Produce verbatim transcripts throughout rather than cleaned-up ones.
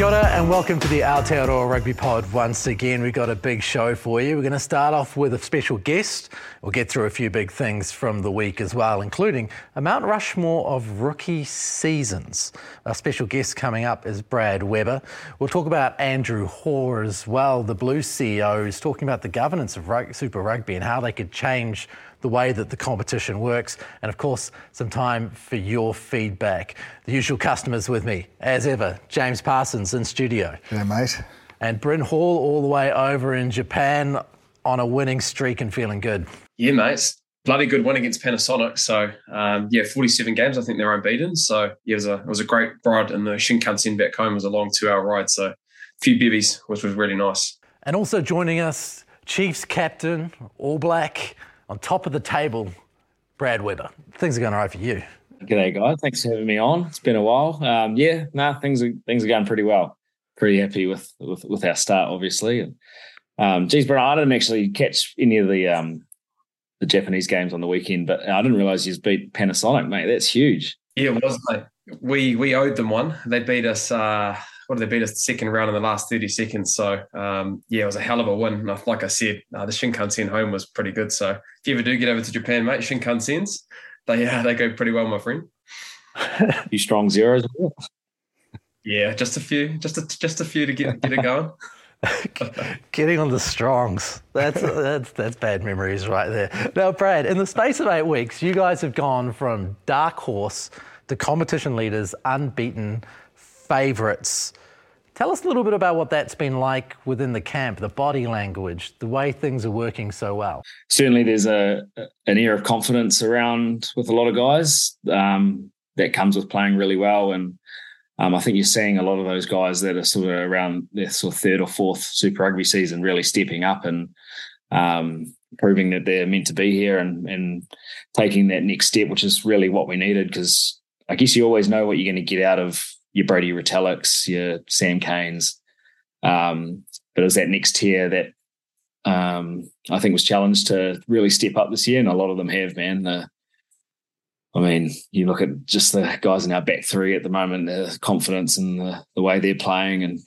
Kia ora and welcome to the Aotearoa Rugby Pod once again. We've got a big show for you. We're going to start off with a special guest. We'll get through a few big things from the week as well, including a Mount Rushmore of rookie seasons. Our special guest coming up is Brad Weber. We'll talk about Andrew Hore as well, the Blues C E O, who's talking about the governance of Super Rugby and how they could change the way that the competition works, and of course, some time for your feedback. The usual customers with me, as ever, James Parsons in studio. Yeah, mate. And Bryn Hall all the way over in Japan on a winning streak and feeling good. Yeah, mate. Bloody good win against Panasonic. So, um, yeah, forty-seven games, I think they're unbeaten. So, yeah, it was a, it was a great ride in the Shinkansen back home. It was a long two-hour ride, so a few bevies, which was really nice. And also joining us, Chiefs captain, All Black, on top of the table, Brad Weber. Things are going all right for you. G'day, guys. Thanks for having me on. It's been a while. Um, yeah, nah, things are things are going pretty well. Pretty happy with with, with our start, obviously. And um, geez, Brad, I didn't actually catch any of the um, the Japanese games on the weekend, but I didn't realise you beat Panasonic, mate. That's huge. Yeah, it was, mate. We we owed them one. They beat us. Uh, What did they beat us the second round in the last thirty seconds? So, um, yeah, it was a hell of a win. And like I said, uh, the Shinkansen home was pretty good. So if you ever do get over to Japan, mate, Shinkansens, they uh, they go pretty well, my friend. A few strong zeros. Yeah, just a few. Just a, just a few to get, get it going. Getting on the strongs. That's, that's, that's bad memories right there. Now, Brad, in the space of eight weeks, you guys have gone from dark horse to competition leaders, unbeaten favourites. Tell us a little bit about what that's been like within the camp, the body language, the way things are working so well. Certainly there's a an air of confidence around with a lot of guys um, that comes with playing really well. And um, I think you're seeing a lot of those guys that are sort of around their sort of third or fourth Super Rugby season really stepping up and um, proving that they're meant to be here and, and taking that next step, which is really what we needed, because I guess you always know what you're going to get out of your Brodie Retallicks, your Sam Canes. Um, but it was that next tier that um, I think was challenged to really step up this year, and a lot of them have, man. Uh, I mean, you look at just the guys in our back three at the moment, the confidence and the, the way they're playing, and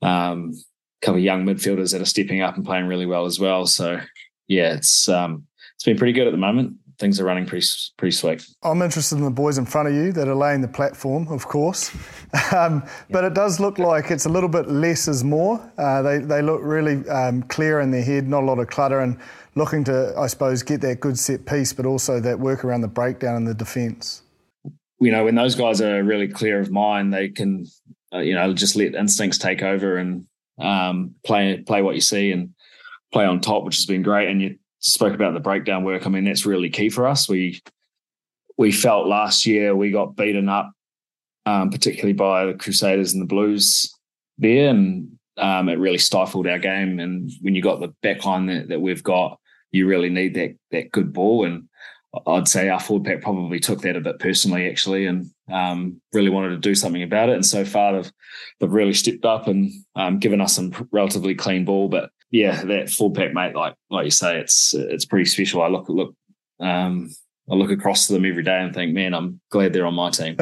um, a couple of young midfielders that are stepping up and playing really well as well. So, yeah, it's um, it's been pretty good at the moment. Things are running pretty pretty slick. I'm interested in the boys in front of you that are laying the platform, of course. Um, yeah. But it does look like it's a little bit less is more. Uh, they, they look really um, clear in their head, not a lot of clutter, and looking to, I suppose, get that good set piece, but also that work around the breakdown and the defence. You know, when those guys are really clear of mind, they can, uh, you know, just let instincts take over and um, play play what you see and play on top, which has been great. And you spoke about the breakdown work. I mean, that's really key for us. We we felt last year we got beaten up, um, particularly by the Crusaders and the Blues there, and um, it really stifled our game. And when you got the back line that, that we've got, you really need that that good ball. And I'd say our forward pack probably took that a bit personally, actually, and um, really wanted to do something about it. And so far, they've, they've really stepped up and um, given us some relatively clean ball, but yeah, that full pack, mate. Like like you say, it's it's pretty special. I look look, um, I look across to them every day and think, man, I'm glad they're on my team.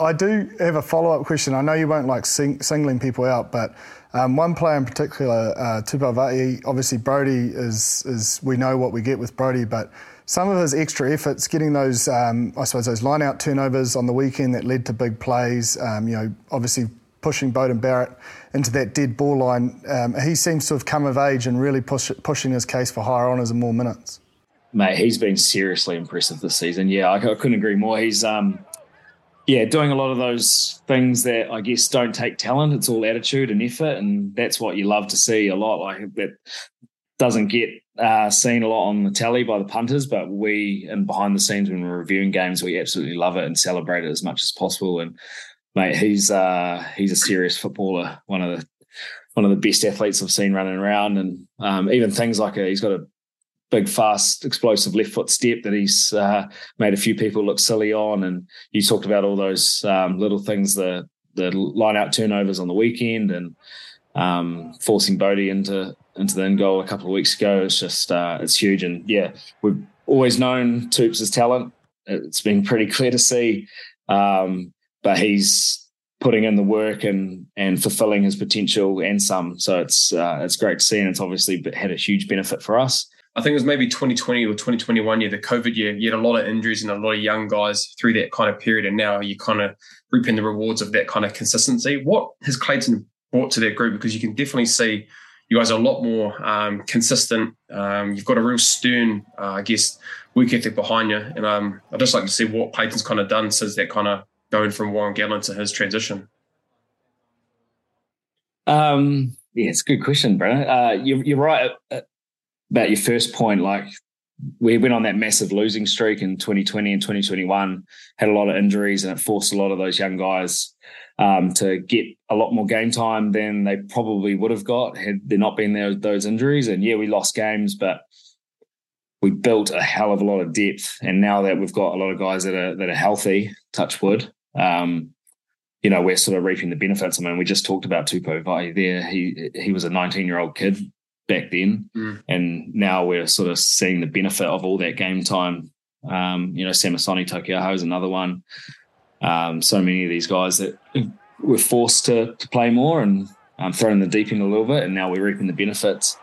I do have a follow-up question. I know you won't like sing- singling people out, but um, one player in particular, uh, Tupou Vaa'i, obviously Brodie is, is we know what we get with Brodie, but some of his extra efforts, getting those, um, I suppose, those line-out turnovers on the weekend that led to big plays, um, you know, obviously pushing Beauden Barrett into that dead ball line, um, he seems to have come of age and really push, pushing his case for higher honours and more minutes. Mate, he's been seriously impressive this season. Yeah, I, I couldn't agree more. He's... Um, Yeah, doing a lot of those things that I guess don't take talent. It's all attitude and effort, and that's what you love to see a lot. Like that doesn't get uh, seen a lot on the telly by the punters, but we and behind the scenes when we're reviewing games, we absolutely love it and celebrate it as much as possible. And mate, he's uh, he's a serious footballer. One of the one of the best athletes I've seen running around, and um, even things like a, he's got a big, fast, explosive left foot step that he's uh, made a few people look silly on. And you talked about all those um, little things, the the line-out turnovers on the weekend and um, forcing Brodie into into the end goal a couple of weeks ago. It's just, uh, it's huge. And, yeah, we've always known Toops' talent. It's been pretty clear to see. Um, but he's putting in the work and and fulfilling his potential and some. So it's uh, it's great to see, and it's obviously had a huge benefit for us. I think it was maybe twenty twenty or twenty twenty-one year, the COVID year, you had a lot of injuries and a lot of young guys through that kind of period. And now you're kind of reaping the rewards of that kind of consistency. What has Clayton brought to that group? Because you can definitely see you guys are a lot more um, consistent. Um, you've got a real stern, uh, I guess, work ethic behind you. And um, I'd just like to see what Clayton's kind of done since that kind of going from Warren Gatland to his transition. Um, yeah, it's a good question, bro. Uh, you, you're right. Uh, About your first point, like we went on that massive losing streak in twenty twenty and twenty twenty-one, had a lot of injuries, and it forced a lot of those young guys um, to get a lot more game time than they probably would have got had there not been there, those injuries. And yeah, we lost games, but we built a hell of a lot of depth. And now that we've got a lot of guys that are that are healthy, touch wood, um, you know, we're sort of reaping the benefits. I mean, we just talked about Tupou Vaa'i there. He he was a nineteen-year-old kid back then, mm. and now we're sort of seeing the benefit of all that game time. Um, you know, Samasoni Takiaho is another one. Um, so many of these guys that were forced to, to play more and um, thrown in the deep end a little bit, and now we're reaping the benefits.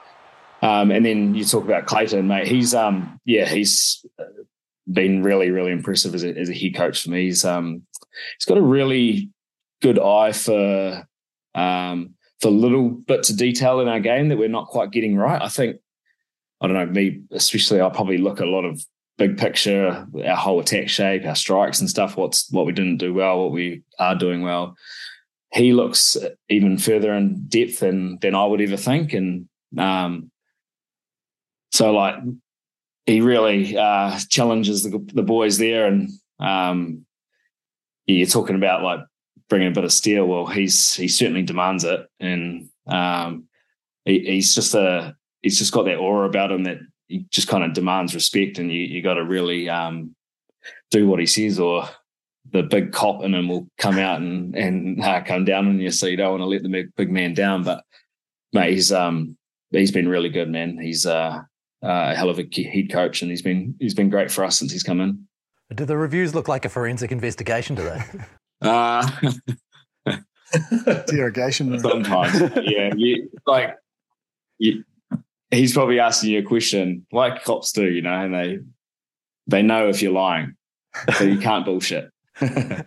Um, and then you talk about Clayton, mate. He's um, yeah, he's been really, really impressive as a, as a head coach for me. He's um, he's got a really good eye for um. for little bits of detail in our game that we're not quite getting right. I think, I don't know, me especially, I probably look at a lot of big picture, our whole attack shape, our strikes and stuff, what's what we didn't do well, what we are doing well. He looks even further in depth than, than I would ever think. And um, so, like, he really uh, challenges the, the boys there. And um, yeah, you're talking about, like, bringing a bit of steel. Well, he's he certainly demands it, and um, he, he's just a he's just got that aura about him that he just kind of demands respect, and you you got to really um, do what he says, or the big cop in him will come out and and uh, come down on you. So you don't want to let the big, big man down. But mate, he's um he's been really good, man. He's uh, uh, a hell of a head coach, and he's been he's been great for us since he's come in. Do the reviews look like a forensic investigation today? Uh, derogation sometimes, yeah. You, like, you, he's probably asking you a question, like cops do, you know, and they they know if you're lying, so you can't bullshit. Yeah.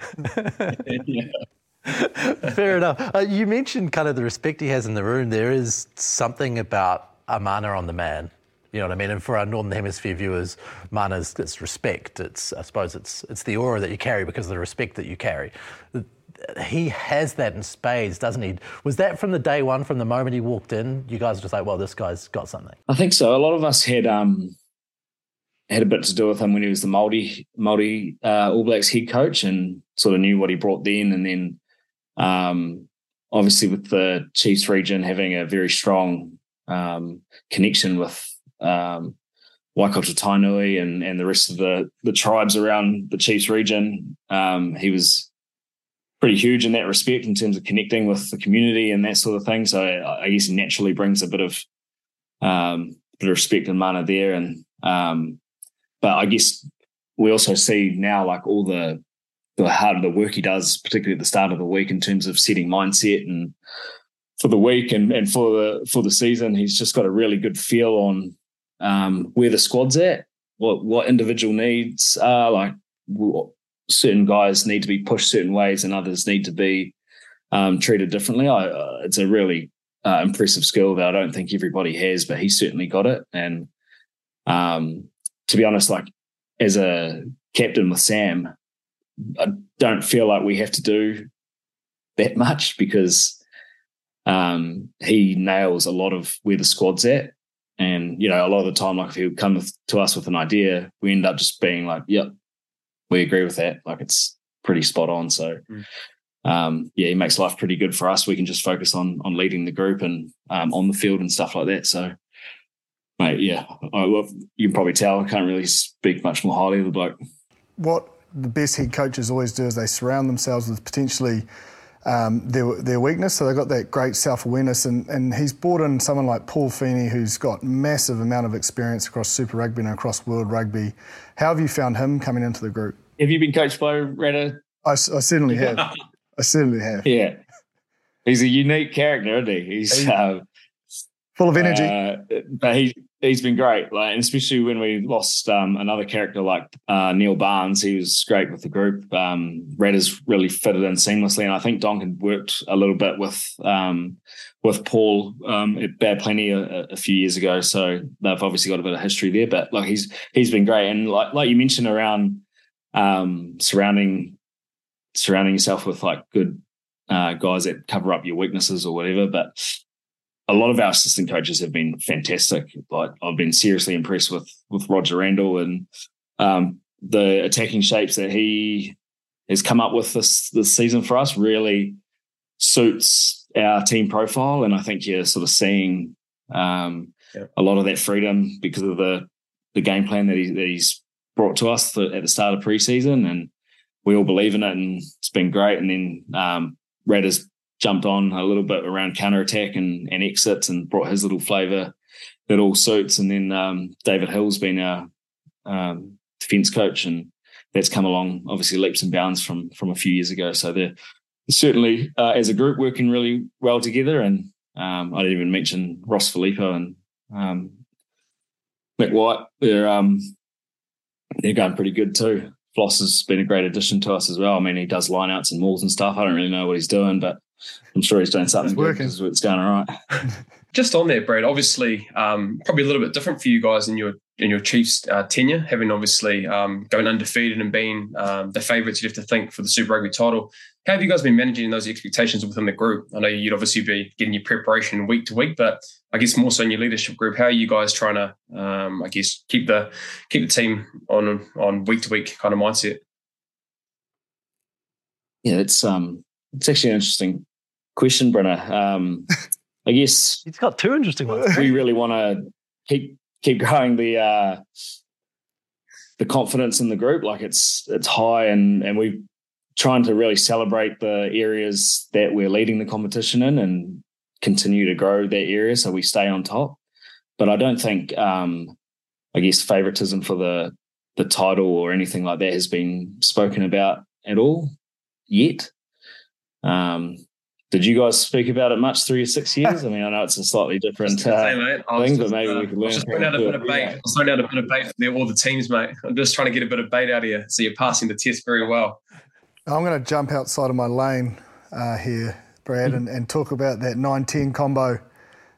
Fair enough. Uh, you mentioned kind of the respect he has in the room. There is something about a mana on the man. You know what I mean? And for our Northern Hemisphere viewers, mana's, it's respect. It's, I suppose it's it's the aura that you carry because of the respect that you carry. He has that in spades, doesn't he? Was that from the day one, from the moment he walked in? You guys were just like, well, this guy's got something. I think so. A lot of us had um, had a bit to do with him when he was the Māori, Māori uh, All Blacks head coach, and sort of knew what he brought then. And then um, obviously with the Chiefs region having a very strong um, connection with Um, Waikato Tainui and, and the rest of the, the tribes around the Chiefs region. Um, he was pretty huge in that respect in terms of connecting with the community and that sort of thing. So I guess he naturally brings a bit of um, bit of respect and mana there. And um, but I guess we also see now, like, all the the harder the work he does, particularly at the start of the week, in terms of setting mindset and for the week and, and for the for the season. He's just got a really good feel on um, where the squad's at, what what individual needs are, like what, certain guys need to be pushed certain ways and others need to be um, treated differently. I, uh, it's a really uh, impressive skill that I don't think everybody has, but he certainly got it. And um, to be honest, like as a captain with Sam, I don't feel like we have to do that much because um, he nails a lot of where the squad's at. And, you know, a lot of the time, like if he would come with, to us with an idea, we end up just being like, yep, we agree with that. Like it's pretty spot on. So, um, yeah, he makes life pretty good for us. We can just focus on on leading the group and um, on the field and stuff like that. So, mate, yeah, I love, you can probably tell I can't really speak much more highly of the bloke. What the best head coaches always do is they surround themselves with potentially um, their their weakness. So they've got that great self-awareness. And, and he's brought in someone like Paul Feeney, who's got massive amount of experience across Super Rugby and across World Rugby. How have you found him coming into the group? Have you been coached by Rata? I, I certainly have. I certainly have. Yeah. He's a unique character, isn't he? He's he, um, full of energy. Uh, but he, he's been great, like, and especially when we lost um, another character like uh, Neil Barnes. He was great with the group. Um, Rata's really fitted in seamlessly, and I think Donkin worked a little bit with um, with Paul um, at Bad Plenty a, a few years ago, so they've obviously got a bit of history there. But like he's he's been great, and like like you mentioned around. Um, surrounding surrounding yourself with like good uh, guys that cover up your weaknesses or whatever. But a lot of our assistant coaches have been fantastic. Like I've been seriously impressed with with Roger Randall and um, the attacking shapes that he has come up with this this season for us really suits our team profile. And I think you're sort of seeing um, yeah. a lot of that freedom because of the the game plan that, he, that he's brought to us at the start of pre-season, and we all believe in it, and it's been great. And then um, Rad has jumped on a little bit around counter-attack and, and exits and brought his little flavour that all suits. And then um, David Hill's been our um, defence coach, and that's come along obviously leaps and bounds from from a few years ago. So they're certainly uh, as a group working really well together. And um, I didn't even mention Ross Filippo and um, Mick White. They're um, They're going pretty good too. Floss has been a great addition to us as well. I mean, he does lineouts and mauls and stuff. I don't really know what he's doing, but I'm sure he's doing something. It's working. Good because it's going all right. Just on that, Brad, obviously um, probably a little bit different for you guys in your in your Chiefs uh, tenure, having obviously um, going undefeated and being um, the favourites, you'd have to think, for the Super Rugby title. How have you guys been managing those expectations within the group? I know you'd obviously be getting your preparation week to week, but I guess more so in your leadership group, how are you guys trying to, um, I guess, keep the keep the team on on week to week kind of mindset? Yeah, it's um, it's actually an interesting question, Brenner. Um, I guess it's got two interesting ones. We really want to keep keep growing the uh, the confidence in the group. Like it's it's high, and and we. Trying to really celebrate the areas that we're leading the competition in and continue to grow that area so we stay on top. But I don't think, um, I guess, favouritism for the the title or anything like that has been spoken about at all yet. Um, did you guys speak about it much through your six years? I mean, I know it's a slightly different uh, say, mate, thing, just, but maybe uh, we could learn. I was just throwing out a bit of bait. I was throwing out a bit of bait for all the teams, mate. I'm just trying to get a bit of bait out of you, so you're passing the test very well. I'm going to jump outside of my lane uh, here, Brad, and, and talk about that nine ten combo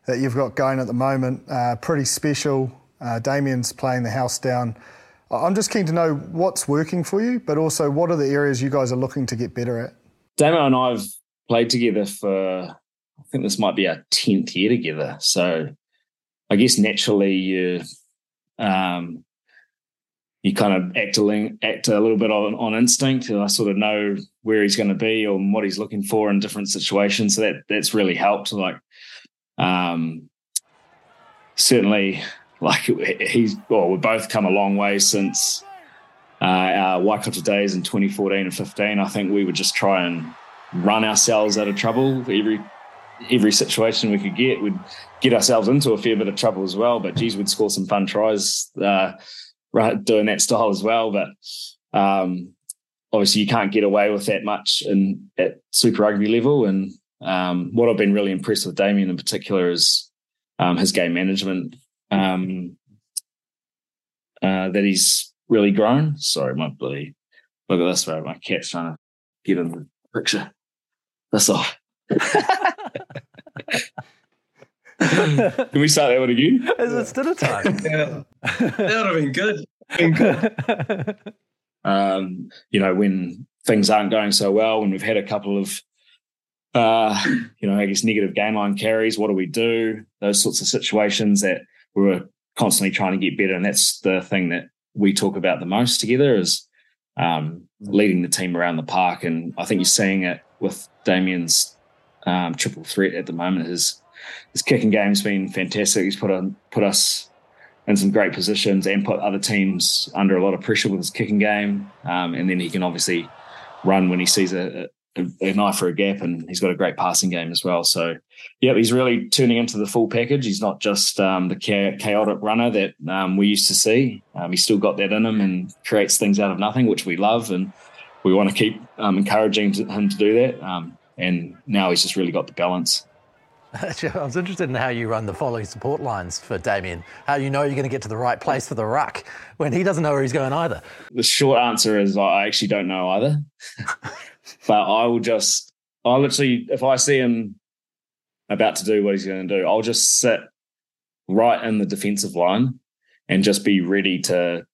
that you've got going at the moment. Uh, pretty special. Uh, Damien's playing the house down. I'm just keen to know what's working for you, but also what are the areas you guys are looking to get better at? Damien and I have played together for, I think this might be our tenth year together. So I guess naturally you... Um, You kind of act a, act a little bit on, on instinct, and I sort of know where he's going to be or what he's looking for in different situations. So that that's really helped. Like, um, certainly, like he's well, we've both come a long way since uh, our Waikato days in twenty fourteen and fifteen. I think we would just try and run ourselves out of trouble every every situation we could get. We'd get ourselves into a fair bit of trouble as well, but geez, we'd score some fun tries. Uh, Right, doing that style as well, but um, obviously you can't get away with that much in at Super Rugby level. And um, what I've been really impressed with Damien in particular is um, his game management, um, uh, that he's really grown. Sorry, my bloody look at this, bro. My cat's trying to get in the picture. That's off. Can we start that one again? Is it still a time? Yeah. That would have been good. Been good. Um, you know, when things aren't going so well, when we've had a couple of, uh, you know, I guess negative game line carries, what do we do? Those sorts of situations that we were constantly trying to get better. And that's the thing that we talk about the most together is um, leading the team around the park. And I think you're seeing it with Damien's um, triple threat at the moment. His his kicking game's been fantastic. He's put on put us in some great positions and put other teams under a lot of pressure with his kicking game. Um, and then he can obviously run when he sees a, a, a knife or a gap, and he's got a great passing game as well. So, yeah, he's really turning into the full package. He's not just um, the chaotic runner that um, we used to see. Um, he's still got that in him and creates things out of nothing, which we love, and we want to keep um, encouraging him to do that. Um, and now he's just really got the balance. I was interested in how you run the following support lines for Damien, how you know you're going to get to the right place for the ruck when he doesn't know where he's going either. The short answer is I actually don't know either. But I will just, I literally, if I see him about to do what he's going to do, I'll just sit right in the defensive line and just be ready to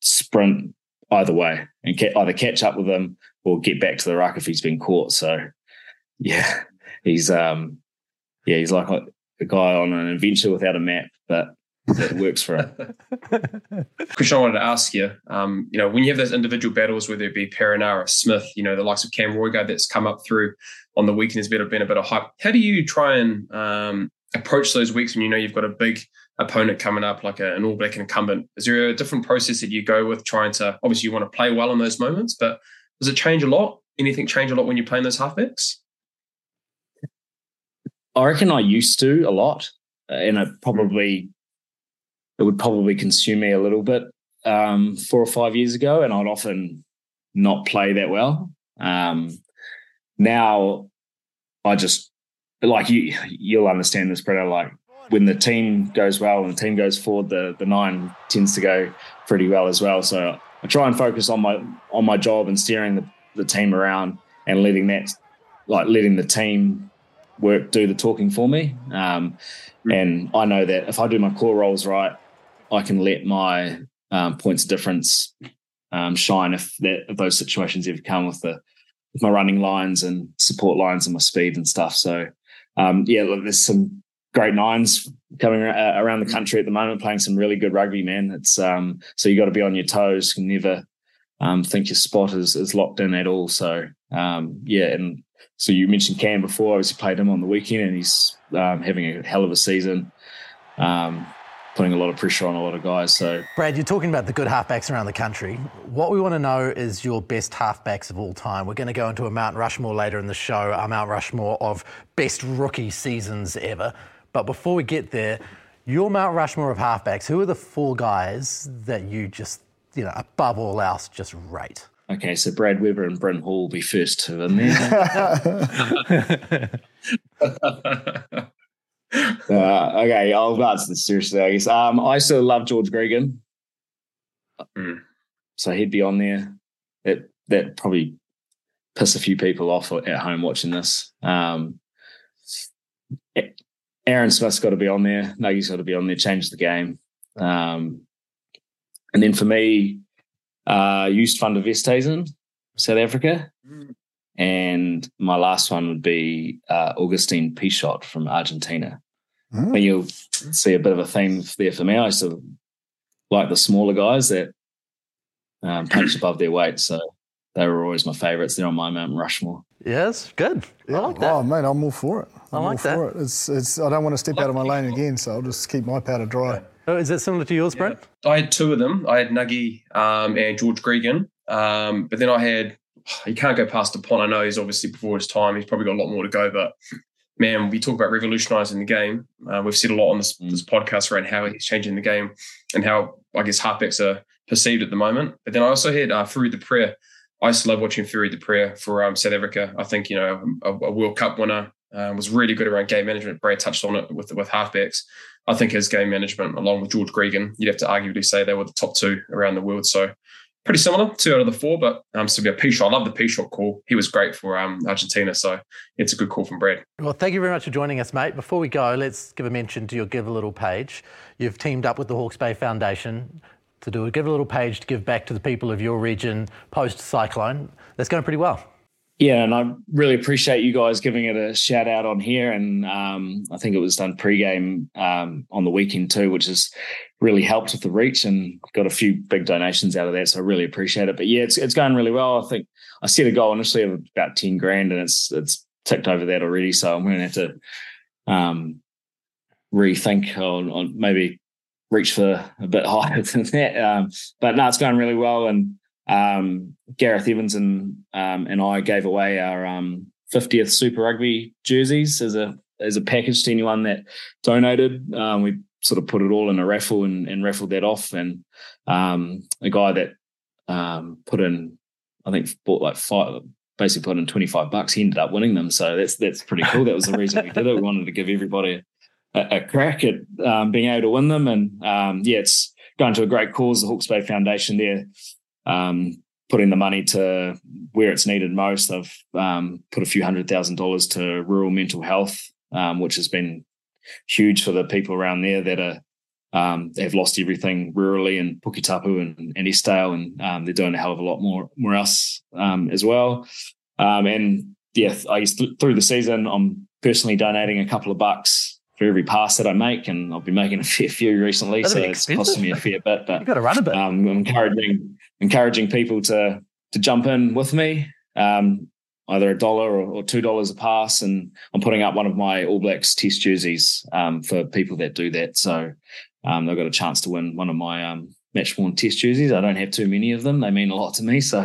sprint either way and either catch up with him or get back to the ruck if he's been caught. So, yeah, he's... um. Yeah, he's like a guy on an adventure without a map, but it works for him. Christian, I wanted to ask you, um, you know, when you have those individual battles, whether it be Perinara, Smith, you know, the likes of Cam Roygaard that's come up through on the weekend has been a bit of hype. How do you try and um, approach those weeks when you know you've got a big opponent coming up, like a, an All Black incumbent? Is there a different process that you go with trying to, obviously you want to play well in those moments, but does it change a lot? Anything change a lot when you're playing those halfbacks? I reckon I used to a lot, and it probably it would probably consume me a little bit um, four or five years ago, and I'd often not play that well. Um, now I just like you. You'll understand this, Brad. Like when the team goes well and the team goes forward, the the nine tends to go pretty well as well. So I try and focus on my on my job and steering the, the team around and letting that like letting the team. work, do the talking for me. Um, and I know that if I do my core roles right, I can let my um, points of difference um, shine if, that, if those situations ever come with, the, with my running lines and support lines and my speed and stuff. So, um, yeah, look, there's some great nines coming around the country at the moment playing some really good rugby, man. It's um, so you got to be on your toes, can never um, think your spot is, is locked in at all. So, um, yeah, and so you mentioned Cam before. Obviously played him on the weekend, and he's um, having a hell of a season, um, putting a lot of pressure on a lot of guys. So, Brad, you're talking about the good halfbacks around the country. What we want to know is your best halfbacks of all time. We're going to go into a Mount Rushmore later in the show, our Mount Rushmore of best rookie seasons ever. But before we get there, your Mount Rushmore of halfbacks, who are the four guys that you just, you know, above all else, just rate? Okay, so Brad Weber and Bryn Hall will be first two in there. uh, okay, I'll answer this seriously, I guess. Um, I still love George Gregan. Mm. So he'd be on there. That that probably piss a few people off at home watching this. Um, Aaron Smith's got to be on there. Nagy's got to be on there. Change the game. Um, and then for me... Uh, used Van der Westhuizen, South Africa. And my last one would be uh, Augustine Pichot from Argentina. Oh. And you'll see a bit of a theme there for me. I used to like the smaller guys that um, punch above their weight. So they were always my favourites. They're on my Mount Rushmore. Yes, good. Yeah. I like that. Oh, mate, I'm all for it. I'm I like all that. For it. It's, it's, I don't want to step out of my lane again, so I'll just keep my powder dry. Oh, is that similar to yours, yeah. Brent? I had two of them. I had Nuggie um, and George Gregan, um, but then I had, you can't go past DuPont. I know he's obviously before his time. He's probably got a lot more to go, but, man, we talk about revolutionising the game. Uh, we've said a lot on this, this podcast around how he's changing the game and how, I guess, halfbacks are perceived at the moment. But then I also had uh, Fourie du Preez I used to love watching Fourie du Preez for um, South Africa. I think, you know, a, a World Cup winner, uh, was really good around game management. Brad touched on it with with halfbacks. I think his game management, along with George Gregan, you'd have to arguably say they were the top two around the world. So pretty similar, two out of the four, but um, still be a Pichot. I love the Pichot call. He was great for um, Argentina, so it's a good call from Brad. Well, thank you very much for joining us, mate. Before we go, let's give a mention to your Give a Little page. You've teamed up with the Hawke's Bay Foundation to do a Give a Little page to give back to the people of your region post-cyclone. That's going pretty well. Yeah, and I really appreciate you guys giving it a shout out on here. And um, I think it was done pre-game um, on the weekend too, which has really helped with the reach and got a few big donations out of that. So I really appreciate it. But yeah, it's it's going really well. I think I set a goal initially of about ten grand and it's it's ticked over that already. So I'm going to have to um, rethink on, on maybe reach for a bit higher than that. Um, but no, it's going really well. And Um, Gareth Evans and um, and I gave away our um, fiftieth Super Rugby jerseys as a as a package to anyone that donated. Um, we sort of put it all in a raffle and, and raffled that off. And um, a guy that um, put in, I think, bought like five, basically put in twenty-five bucks. He ended up winning them. So that's that's pretty cool. That was the reason we did it. We wanted to give everybody a, a crack at um, being able to win them. And um, yeah, it's going to a great cause. The Hawke's Bay Foundation there. Um, putting the money to where it's needed most. I've um, put a few hundred thousand dollars to rural mental health, um, which has been huge for the people around there that are um, have lost everything rurally in Puketapu and, and Estale, and um, they're doing a hell of a lot more, more else um, as well. Um, and, yeah, I guess th- through the season, I'm personally donating a couple of bucks for every pass that I make, and I've been making a fair few recently, That'd so it's costing me a fair bit. But you've got to run a bit. Um, I'm encouraging... encouraging people to to jump in with me, um, either a dollar or, or two dollars a pass, and I'm putting up one of my All Blacks test jerseys um, for people that do that. So um, they've got a chance to win one of my um, match-worn test jerseys. I don't have too many of them. They mean a lot to me, so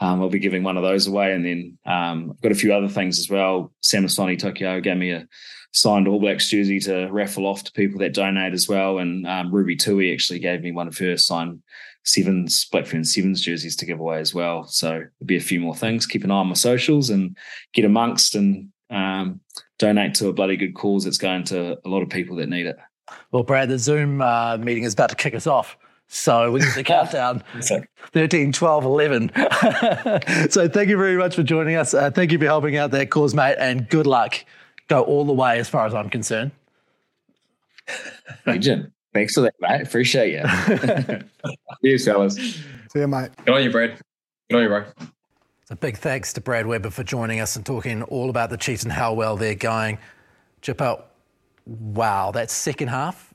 um, I'll be giving one of those away. And then um, I've got a few other things as well. Samsoni Tokyo gave me a signed All Blacks jersey to raffle off to people that donate as well, and um, Ruby Tui actually gave me one of her signed Sevens, Blackfern Sevens jerseys to give away as well. So there'll be a few more things. Keep an eye on my socials and get amongst and um, donate to a bloody good cause that's going to a lot of people that need it. Well, Brad, the Zoom uh, meeting is about to kick us off. So we'll get the countdown, thirteen, twelve, eleven. So thank you very much for joining us. Uh, thank you for helping out that cause, mate, and good luck. Go all the way as far as I'm concerned. Hey, Jim. Thanks for that, mate. Appreciate you. Cheers, fellas. See you, mate. Good on you, Brad. Good on you, bro. So big thanks to Brad Weber for joining us and talking all about the Chiefs and how well they're going. Tupou, wow, that second half.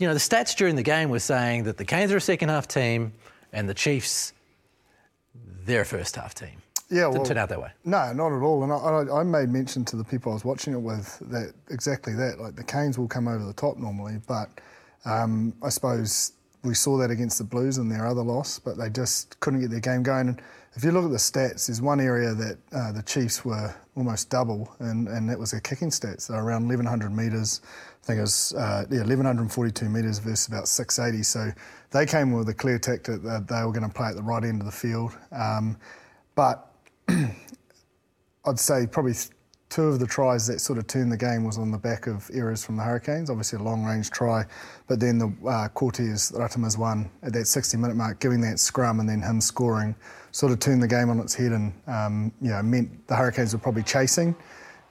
You know, the stats during the game were saying that the Canes are a second-half team and the Chiefs, they're a first-half team. Yeah, well, didn't turn out that way. No, not at all. And I, I, I made mention to the people I was watching it with that exactly that. Like, the Canes will come over the top normally, but... Um, I suppose we saw that against the Blues in their other loss, but they just couldn't get their game going. And if you look at the stats, there's one area that uh, the Chiefs were almost double, and, and that was their kicking stats. They were around eleven hundred metres. I think it was uh, yeah, eleven forty-two metres versus about six eighty. So they came with a clear tactic that they were going to play at the right end of the field. Um, but I'd say probably... Th- Two of the tries that sort of turned the game was on the back of errors from the Hurricanes, obviously a long-range try, but then the uh, Cortez Ratamas one at that sixty-minute mark, giving that scrum and then him scoring, sort of turned the game on its head and, um, you know, meant the Hurricanes were probably chasing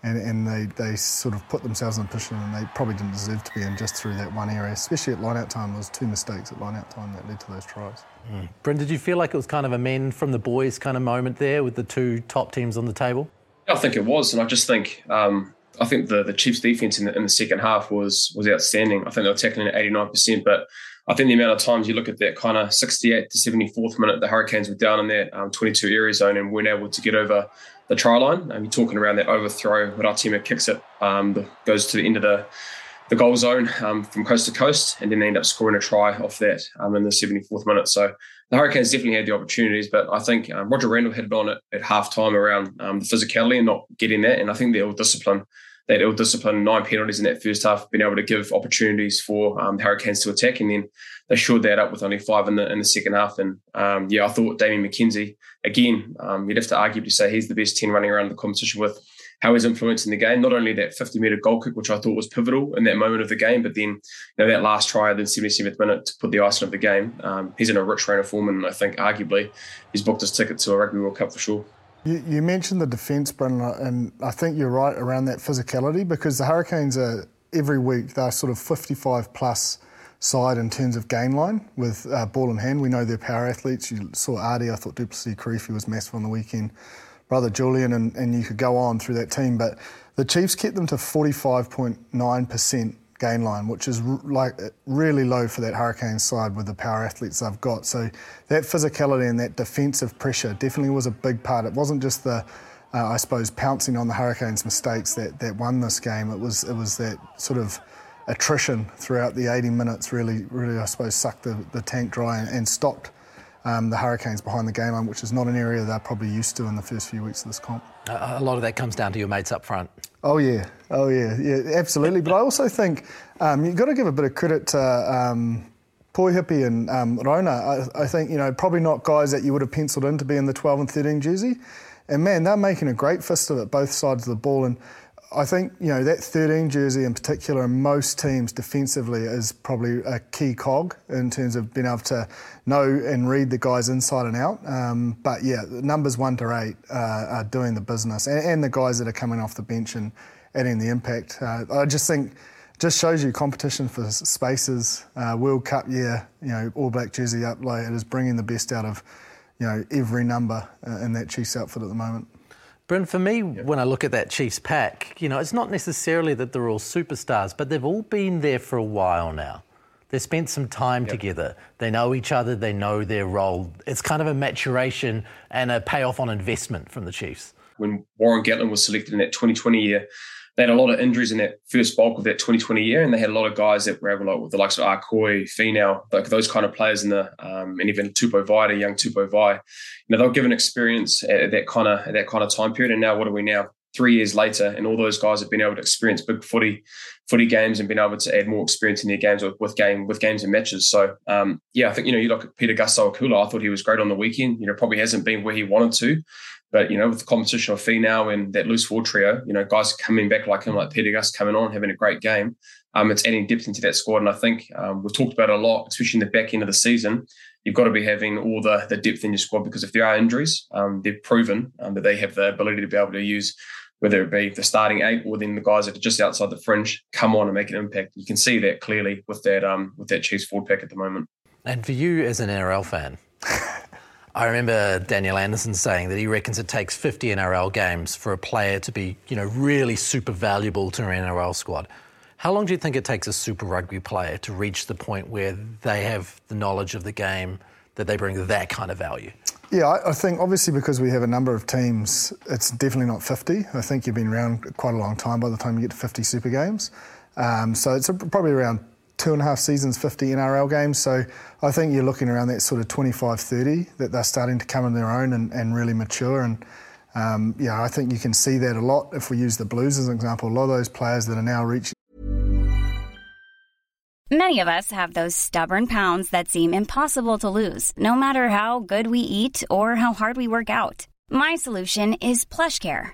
and, and they, they sort of put themselves in a position and they probably didn't deserve to be in just through that one area, especially at line-out time. There was two mistakes at line-out time that led to those tries. Mm. Bryn, did you feel like it was kind of a men from the boys kind of moment there with the two top teams on the table? I think it was, and I just think um, I think the, the Chiefs' defence in the, in the second half was was outstanding. I think they were tackling at eighty-nine percent, but I think the amount of times you look at that kind of sixty-eighth to seventy-fourth minute, the Hurricanes were down in that um, twenty-two area zone and weren't able to get over the try line. Um, you're talking around that overthrow, Ratema kicks it, um, goes to the end of the, the goal zone um, from coast to coast, and then they end up scoring a try off that um, in the seventy-fourth minute. So the Hurricanes definitely had the opportunities, but I think um, Roger Randall had it on at, at half-time around um, the physicality and not getting that, and I think the discipline that ill discipline, nine penalties in that first half, been able to give opportunities for um, Hurricanes to attack, and then they shored that up with only five in the in the second half. And um, yeah, I thought Damien McKenzie, again, um, you'd have to arguably say he's the best ten running around the competition with how he's influencing the game. Not only that fifty-metre goal kick, which I thought was pivotal in that moment of the game, but then you know, that last try, the seventy-seventh minute, to put the icing of the game. Um, he's in a rich reign of form, and I think arguably he's booked his ticket to a Rugby World Cup for sure. You, you mentioned the defence, Bryn, and I think you're right around that physicality, because the Hurricanes are, every week, they're sort of fifty-five plus side in terms of game line with uh, ball in hand. We know they're power athletes. You saw Ardy, I thought Duplessis-Karifi was massive on the weekend, brother Julian, and, and you could go on through that team. But the Chiefs kept them to forty-five point nine percent game line, which is r- like really low for that Hurricanes side with the power athletes they've got. So that physicality and that defensive pressure definitely was a big part. It wasn't just the, uh, I suppose, pouncing on the Hurricanes' mistakes that, that won this game. It was it was that sort of attrition throughout the eighty minutes really, really I suppose, sucked the, the tank dry and, and stopped Um, the Hurricanes behind the game line, which is not an area they're probably used to in the first few weeks of this comp. Uh, a lot of that comes down to your mates up front. Oh, yeah. Oh, yeah. Yeah, absolutely. But I also think um, you've got to give a bit of credit to um, Poihipi and um, Rona. I, I think, you know, probably not guys that you would have penciled in to be in the twelve and thirteen jersey. And, man, they're making a great fist of it, both sides of the ball. And I think, you know, that thirteen jersey in particular, in most teams defensively, is probably a key cog in terms of being able to know and read the guys inside and out. Um, but yeah, numbers one to eight uh, are doing the business, and, and the guys that are coming off the bench and adding the impact. Uh, I just think just shows you competition for spaces. Uh, World Cup year, you know, All Black jersey up low. It is bringing the best out of, you know, every number uh, in that Chiefs outfit at the moment. Bryn, for me, yep. when I look at that Chiefs pack, you know, it's not necessarily that they're all superstars, but they've all been there for a while now. They've spent some time yep. together. They know each other. They know their role. It's kind of a maturation and a payoff on investment from the Chiefs. When Warren Gatland was selected in that twenty twenty year, they had a lot of injuries in that first bulk of that twenty twenty year, and they had a lot of guys that were able to, like, with the likes of Arkoy, Finau, like those kind of players, in the um, and even Tupou Vaa'i, young Tupou Vaa'i. You know, they were given experience at that kind of at that kind of time period, and now what are we now? Three years later, and all those guys have been able to experience big footy, footy games, and been able to add more experience in their games with, with game with games and matches. So, um, yeah, I think you know you look at Peter Gasoa-Kula. I thought he was great on the weekend. You know, probably hasn't been where he wanted to, but you know, with the competition of Finau and that loose forward trio, you know, guys coming back like him, like Peter Gus coming on, having a great game. Um, it's adding depth into that squad, and I think um, we've talked about it a lot, especially in the back end of the season. You've got to be having all the, the depth in your squad, because if there are injuries, um, they've proven um, that they have the ability to be able to use, whether it be the starting eight or then the guys that are just outside the fringe, come on and make an impact. You can see that clearly with that um, with that Chiefs forward pack at the moment. And for you as an N R L fan, I remember Daniel Anderson saying that he reckons it takes fifty N R L games for a player to be, you know, really super valuable to an N R L squad. How long do you think it takes a Super Rugby player to reach the point where they have the knowledge of the game, that they bring that kind of value? Yeah, I, I think obviously because we have a number of teams, it's definitely not fifty. I think you've been around quite a long time by the time you get to fifty Super games. Um, so it's a, probably around two and a half seasons, fifty N R L games. So I think you're looking around that sort of twenty-five, thirty, that they're starting to come on their own and, and really mature. And um, yeah, I think you can see that a lot. If we use the Blues as an example, a lot of those players that are now reaching. Many of us have those stubborn pounds that seem impossible to lose, no matter how good we eat or how hard we work out. My solution is PlushCare.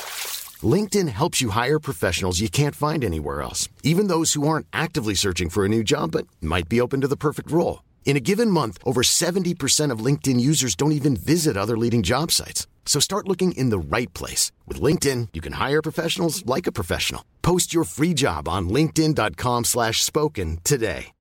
LinkedIn helps you hire professionals you can't find anywhere else, even those who aren't actively searching for a new job but might be open to the perfect role. In a given month, over seventy percent of LinkedIn users don't even visit other leading job sites. So start looking in the right place. With LinkedIn, you can hire professionals like a professional. Post your free job on linkedin.com slash spoken today.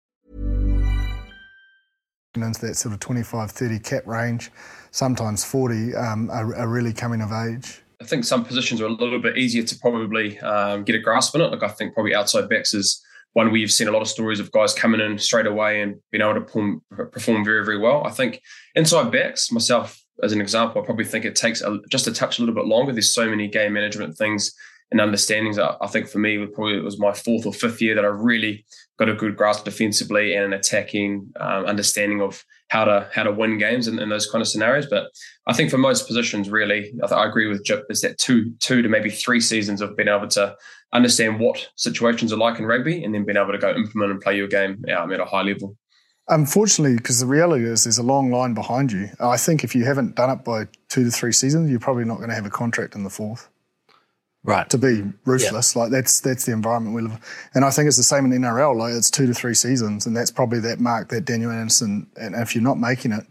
Into that sort of twenty-five, thirty cap range, sometimes forty, um, are, are really coming of age. I think some positions are a little bit easier to probably um, get a grasp on it. Like I think probably outside backs is one where you've seen a lot of stories of guys coming in straight away and being able to perform, perform very, very well. I think inside backs, myself as an example, I probably think it takes a, just a touch a little bit longer. There's so many game management things and understandings. I, I think for me, it probably it was my fourth or fifth year that I really got a good grasp defensively and an attacking um, understanding of how to how to win games in, in those kind of scenarios. But I think for most positions, really, I, I agree with Jip, is that two two to maybe three seasons of being able to understand what situations are like in rugby and then being able to go implement and play your game um, at a high level. Unfortunately, because the reality is there's a long line behind you. I think if you haven't done it by two to three seasons, you're probably not going to have a contract in the fourth. Right. To be ruthless. Yeah. Like that's that's the environment we live in. And I think it's the same in the N R L. Like it's two to three seasons, and that's probably that mark that Daniel Anderson, and if you're not making it,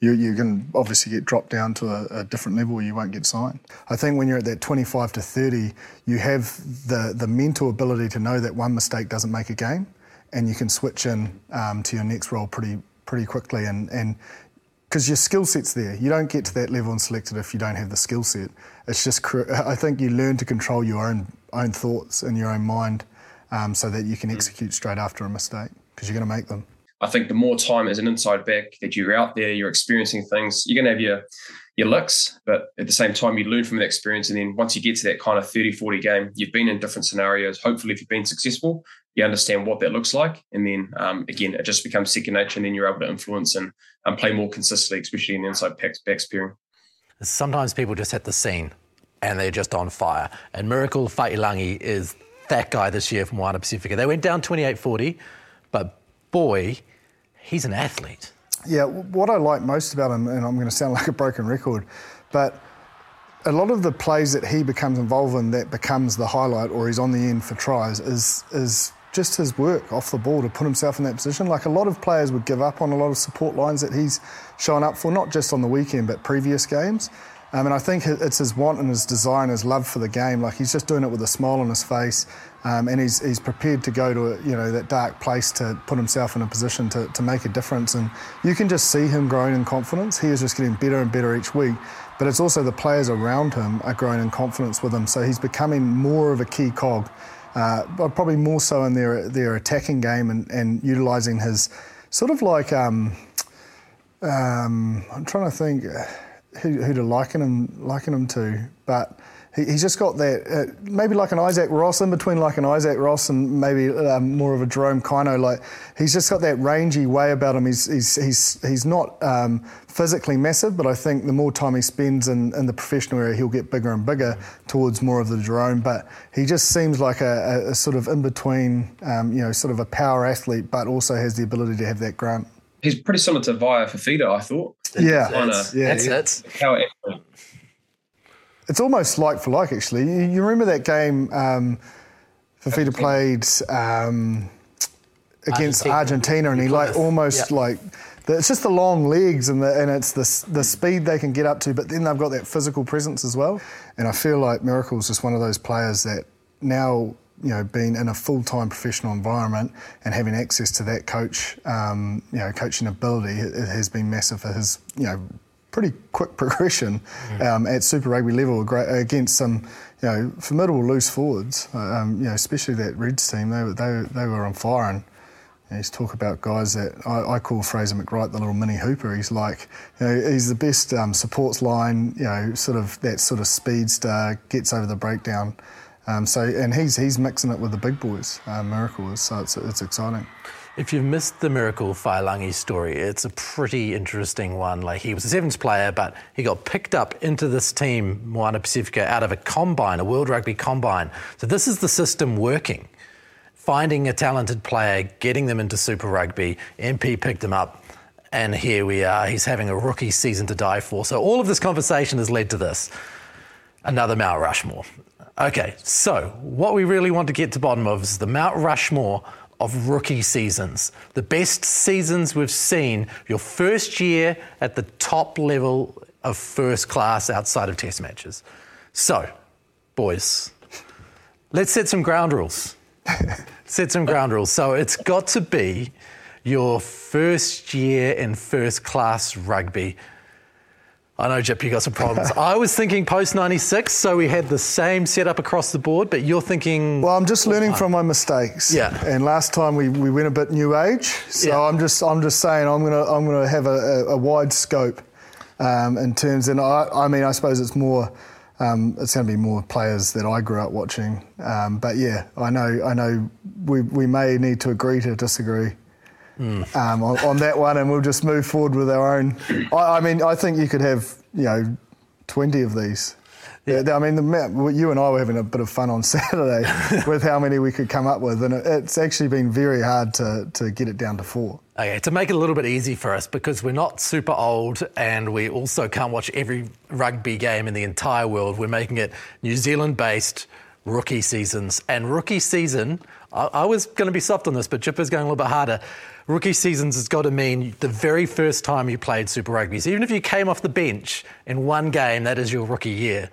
you you can obviously get dropped down to a, a different level where you won't get signed. I think when you're at that twenty-five to thirty, you have the, the mental ability to know that one mistake doesn't make a game, and you can switch in um, to your next role pretty pretty quickly and and because your skill set's there. You don't get to that level and selected if you don't have the skill set. It's just, I think you learn to control your own own thoughts and your own mind um, so that you can execute straight after a mistake because you're going to make them. I think the more time as an inside back that you're out there, you're experiencing things, you're going to have your your licks, but at the same time, you learn from that experience. And then once you get to that kind of thirty, forty game, you've been in different scenarios. Hopefully, if you've been successful, you understand what that looks like. And then, um, again, it just becomes second nature, and then you're able to influence and, and play more consistently, especially in the inside back, back pairing. Sometimes people just hit the scene and they're just on fire. And Miracle Fai'ilagi is that guy this year from Moana Pacifica. They went down twenty-eight forty, but boy, he's an athlete. Yeah, what I like most about him, and I'm going to sound like a broken record, but a lot of the plays that he becomes involved in that becomes the highlight or he's on the end for tries is is just his work off the ball to put himself in that position. Like a lot of players would give up on a lot of support lines that he's shown up for, not just on the weekend but previous games. Um, and I think it's his want and his desire and his love for the game. Like he's just doing it with a smile on his face, um, and he's he's prepared to go to you know that dark place to put himself in a position to, to make a difference. And you can just see him growing in confidence. He is just getting better and better each week. But it's also the players around him are growing in confidence with him. So he's becoming more of a key cog, uh, but probably more so in their their attacking game and, and utilising his sort of like um, um, I'm trying to think. Who, who to liken him, liken him to, but he, he's just got that, uh, maybe like an Isaac Ross, in between like an Isaac Ross and maybe um, more of a Jerome Kino, like he's just got that rangy way about him. He's he's he's, he's not um, physically massive, but I think the more time he spends in, in the professional area, he'll get bigger and bigger towards more of the Jerome, but he just seems like a, a, a sort of in-between, um, you know, sort of a power athlete, but also has the ability to have that grunt. He's pretty similar to Vaa'i Fifita, I thought. Yeah, that's, yeah, that's, that's it. It's almost like for like, actually. You, you remember that game um, Fifita played um, against Argentina, Argentina and he like almost yeah. like the, it's just the long legs and the, and it's the the speed they can get up to, but then they've got that physical presence as well. And I feel like Miracle's just one of those players that now, you know, being in a full-time professional environment and having access to that coach, um, you know, coaching ability, it, it has been massive for his, you know, pretty quick progression um, at Super Rugby level against some, you know, formidable loose forwards. Um, you know, especially that Reds team, they were they, they were on fire. And you know, he's talk about guys that I, I call Fraser McWright the little mini hooper. He's like, you know, he's the best um, supports line, you know, sort of that sort of speedster, gets over the breakdown. Um, so and he's he's mixing it with the big boys, uh, Miracle is, so it's it's exciting. If you've missed the Miracle Fai'ilagi story, it's a pretty interesting one. Like he was a sevens player, but he got picked up into this team, Moana Pacifica, out of a combine, a World Rugby combine. So this is the system working, finding a talented player, getting them into Super Rugby. M P picked him up, and here we are. He's having a rookie season to die for. So all of this conversation has led to this. Another Mount Rushmore. Okay, so what we really want to get to the bottom of is the Mount Rushmore of rookie seasons. The best seasons we've seen, your first year at the top level of first class outside of test matches. So, boys, let's set some ground rules. set some ground rules. So it's got to be your first year in first class rugby. I know, Jip, you got some problems. I was thinking post ninety-six, so we had the same setup across the board, but you're thinking... Well, I'm just learning oh, from my mistakes. Yeah. And last time we, we went a bit new age, so yeah. I'm just I'm just saying I'm gonna I'm gonna have a, a, a wide scope um, in terms, and I I mean I suppose it's more um, it's gonna be more players that I grew up watching. Um, but yeah, I know I know we we may need to agree to disagree. Mm. Um, on, on that one, and we'll just move forward with our own. I, I mean, I think you could have, you know, twenty of these. Yeah. I mean, the, you and I were having a bit of fun on Saturday with how many we could come up with, and it, it's actually been very hard to, to get it down to four. Okay, to make it a little bit easy for us, because we're not super old and we also can't watch every rugby game in the entire world, we're making it New Zealand-based rookie seasons. And rookie season, I, I was going to be soft on this, but Jip is going a little bit harder. Rookie seasons has got to mean the very first time you played Super Rugby. So even if you came off the bench in one game, that is your rookie year.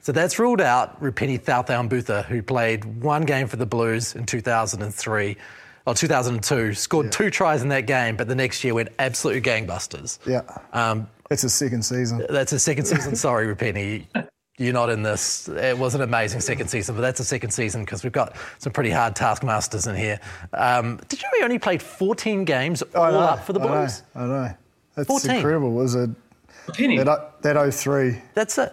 So that's ruled out Rupeni Thauthaunbutha, who played one game for the Blues in two thousand three, or two thousand two, scored yeah. two tries in that game, but the next year went absolute gangbusters. Yeah. Um, it's his second season. That's his second season. Sorry, Rupeni. You're not in this. It was an amazing second season, but that's a second season because we've got some pretty hard taskmasters in here. Um, did you know he only played fourteen games all I know, up for the Blues? I know. I know. That's fourteen. Incredible, was it? Penny. That, that oh three. That's it.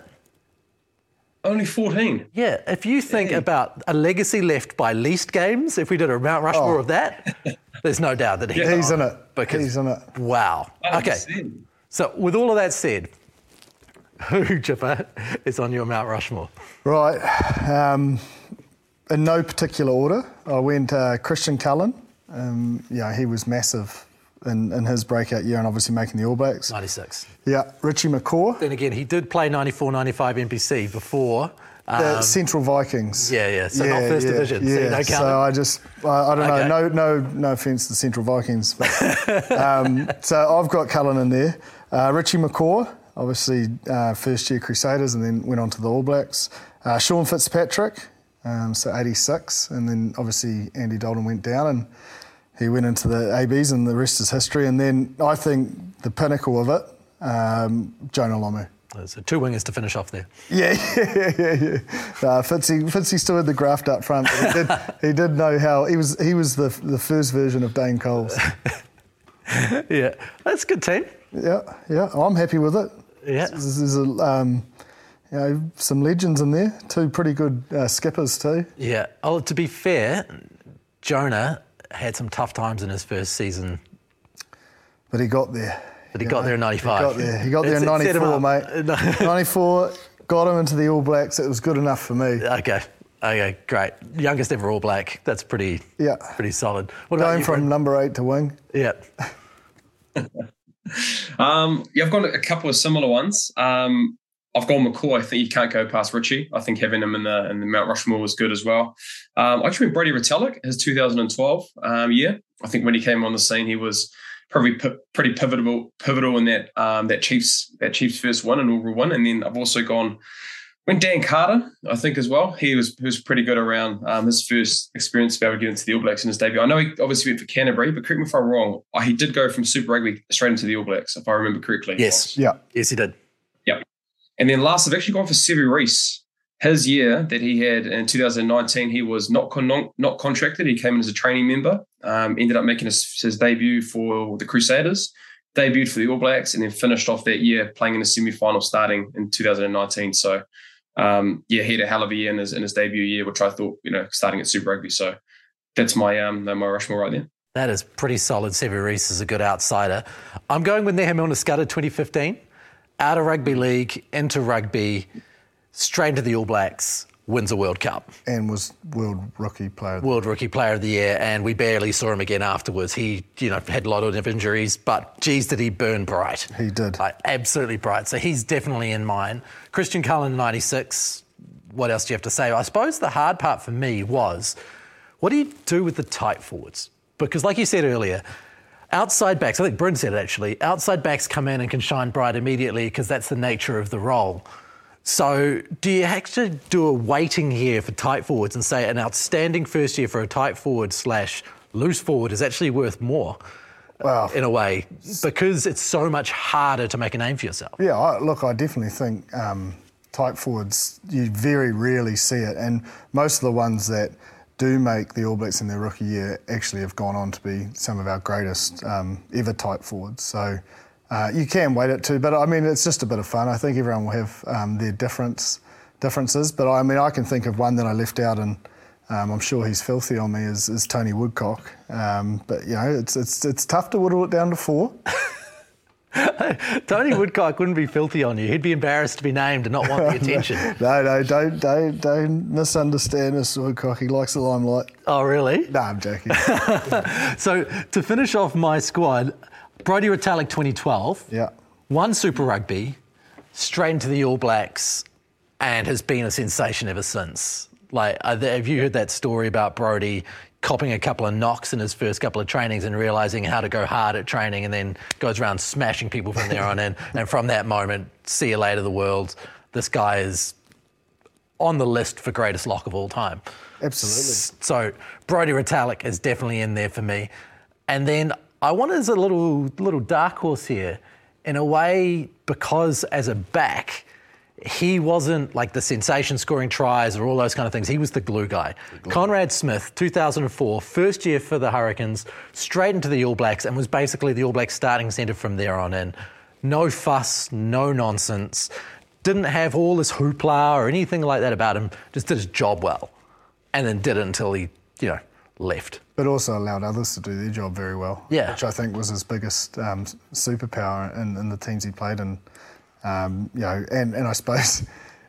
Only fourteen. Yeah. If you think yeah. about a legacy left by least games, if we did a Mount Rushmore oh. of that, there's no doubt that he yeah, he's on it. Because, he's in it. Wow. Okay. So with all of that said, who, Jipper, is on your Mount Rushmore? Right. Um, in no particular order, I went uh, Christian Cullen. Um, yeah, he was massive in, in his breakout year and obviously making the All Blacks. ninety-six. Yeah, Richie McCaw. Then again, he did play ninety-four ninety-five N P C before. Um, the Central Vikings. Yeah, yeah, so yeah, not First yeah, Division. Yeah, so, you don't count so I just, I, I don't okay. know, no no, no offence to the Central Vikings. But, um, so I've got Cullen in there. Uh, Richie McCaw. Obviously, uh, first-year Crusaders and then went on to the All Blacks. Uh, Sean Fitzpatrick, um, so eighty-six. And then, obviously, Andy Dalton went down and he went into the A Bs and the rest is history. And then I think the pinnacle of it, um, Jonah Lomu. So two wingers to finish off there. Yeah, yeah, yeah, yeah. Uh, Fitzy, Fitzy still had the graft up front. But he, did, he did know how... He was he was the the first version of Dane Coles. Yeah, that's a good team. Yeah, yeah, I'm happy with it. Yeah, there's a, um, you know, some legends in there. Two pretty good uh, skippers too. Yeah. Oh, to be fair, Jonah had some tough times in his first season, but he got there. But he got know. there in ninety-five. He got there. He got there in ninety-four, mate. ninety-four got him into the All Blacks. It was good enough for me. Okay. Okay. Great. Youngest ever All Black. That's pretty. Yeah. Pretty solid. What about Going you, from Bryn? Number eight to wing. Yeah. Um, yeah, I've got a couple of similar ones. Um, I've gone McCaw. I think you can't go past Richie. I think having him in the in the Mount Rushmore was good as well. Um, I actually went Brodie Retallick, his two thousand twelve um, year. I think when he came on the scene, he was probably p- pretty pivotal pivotal in that um, that Chiefs that Chiefs first win and All Blacks win. And then I've also gone went Dan Carter, I think as well. He was he was pretty good around um, his first experience to be able to get into the All Blacks in his debut. I know he obviously went for Canterbury, but correct me if I'm wrong. He did go from Super Rugby straight into the All Blacks, if I remember correctly. Yes, yeah, yes he did. Yep. And then last, I've actually gone for Sevi Reece. His year that he had in two thousand nineteen, he was not con- not, not contracted. He came in as a training member. Um, ended up making his, his debut for the Crusaders. Debuted for the All Blacks, and then finished off that year playing in the semi-final, starting in two thousand nineteen. So. Um, yeah, he had a hell of a year in his, in his debut year, which I thought, you know, starting at Super Rugby. So that's my um, my Rushmore right there. That is pretty solid. Sevi Reece is a good outsider. I'm going with Neha Milner-Scudder twenty fifteen, out of rugby league, into rugby, straight into the All Blacks, wins a World Cup. And was World Rookie Player of the Year. World Rookie Player of the Year, and we barely saw him again afterwards. He, you know, had a lot of injuries, but geez, did he burn bright. He did. Like, absolutely bright. So he's definitely in mine. Christian Cullen, ninety-six, what else do you have to say? I suppose the hard part for me was, what do you do with the tight forwards? Because like you said earlier, outside backs, I think Bryn said it actually, outside backs come in and can shine bright immediately because that's the nature of the role. So do you actually do a weighting here for tight forwards and say an outstanding first year for a tight forward slash loose forward is actually worth more? well, in a way, because it's so much harder to make a name for yourself. Yeah, I, look, I definitely think um, type forwards, you very rarely see it, and most of the ones that do make the All Blacks in their rookie year actually have gone on to be some of our greatest um, ever type forwards. So uh, you can wait it too, but I mean, it's just a bit of fun. I think everyone will have um, their difference differences, but I mean, I can think of one that I left out, and um, I'm sure he's filthy on me, is, is Tony Woodcock. Um, but, you know, it's it's it's tough to whittle it down to four. Tony Woodcock wouldn't be filthy on you. He'd be embarrassed to be named and not want the attention. no, no, don't, don't, don't misunderstand us, Woodcock. He likes the limelight. Oh, really? No, I'm joking. So, to finish off my squad, Brodie Retallick twenty twelve, yeah, won Super Rugby, straight into the All Blacks, and has been a sensation ever since. Like, have you heard that story about Brodie copping a couple of knocks in his first couple of trainings and realising how to go hard at training, and then goes around smashing people from there on in? And from that moment, see you later, the world. This guy is on the list for greatest lock of all time. Absolutely. So Brodie Retallick is definitely in there for me. And then I want as a little little dark horse here, in a way, because as a back, he wasn't like the sensation scoring tries or all those kind of things. He was the glue guy. The glue. Conrad Smith, two thousand four, first year for the Hurricanes, straight into the All Blacks, and was basically the All Blacks starting centre from there on in. No fuss, no nonsense. Didn't have all this hoopla or anything like that about him. Just did his job well, and then did it until he, you know, left. But also allowed others to do their job very well, yeah, which I think was his biggest um, superpower in, in the teams he played in. Um, you know, and, and I suppose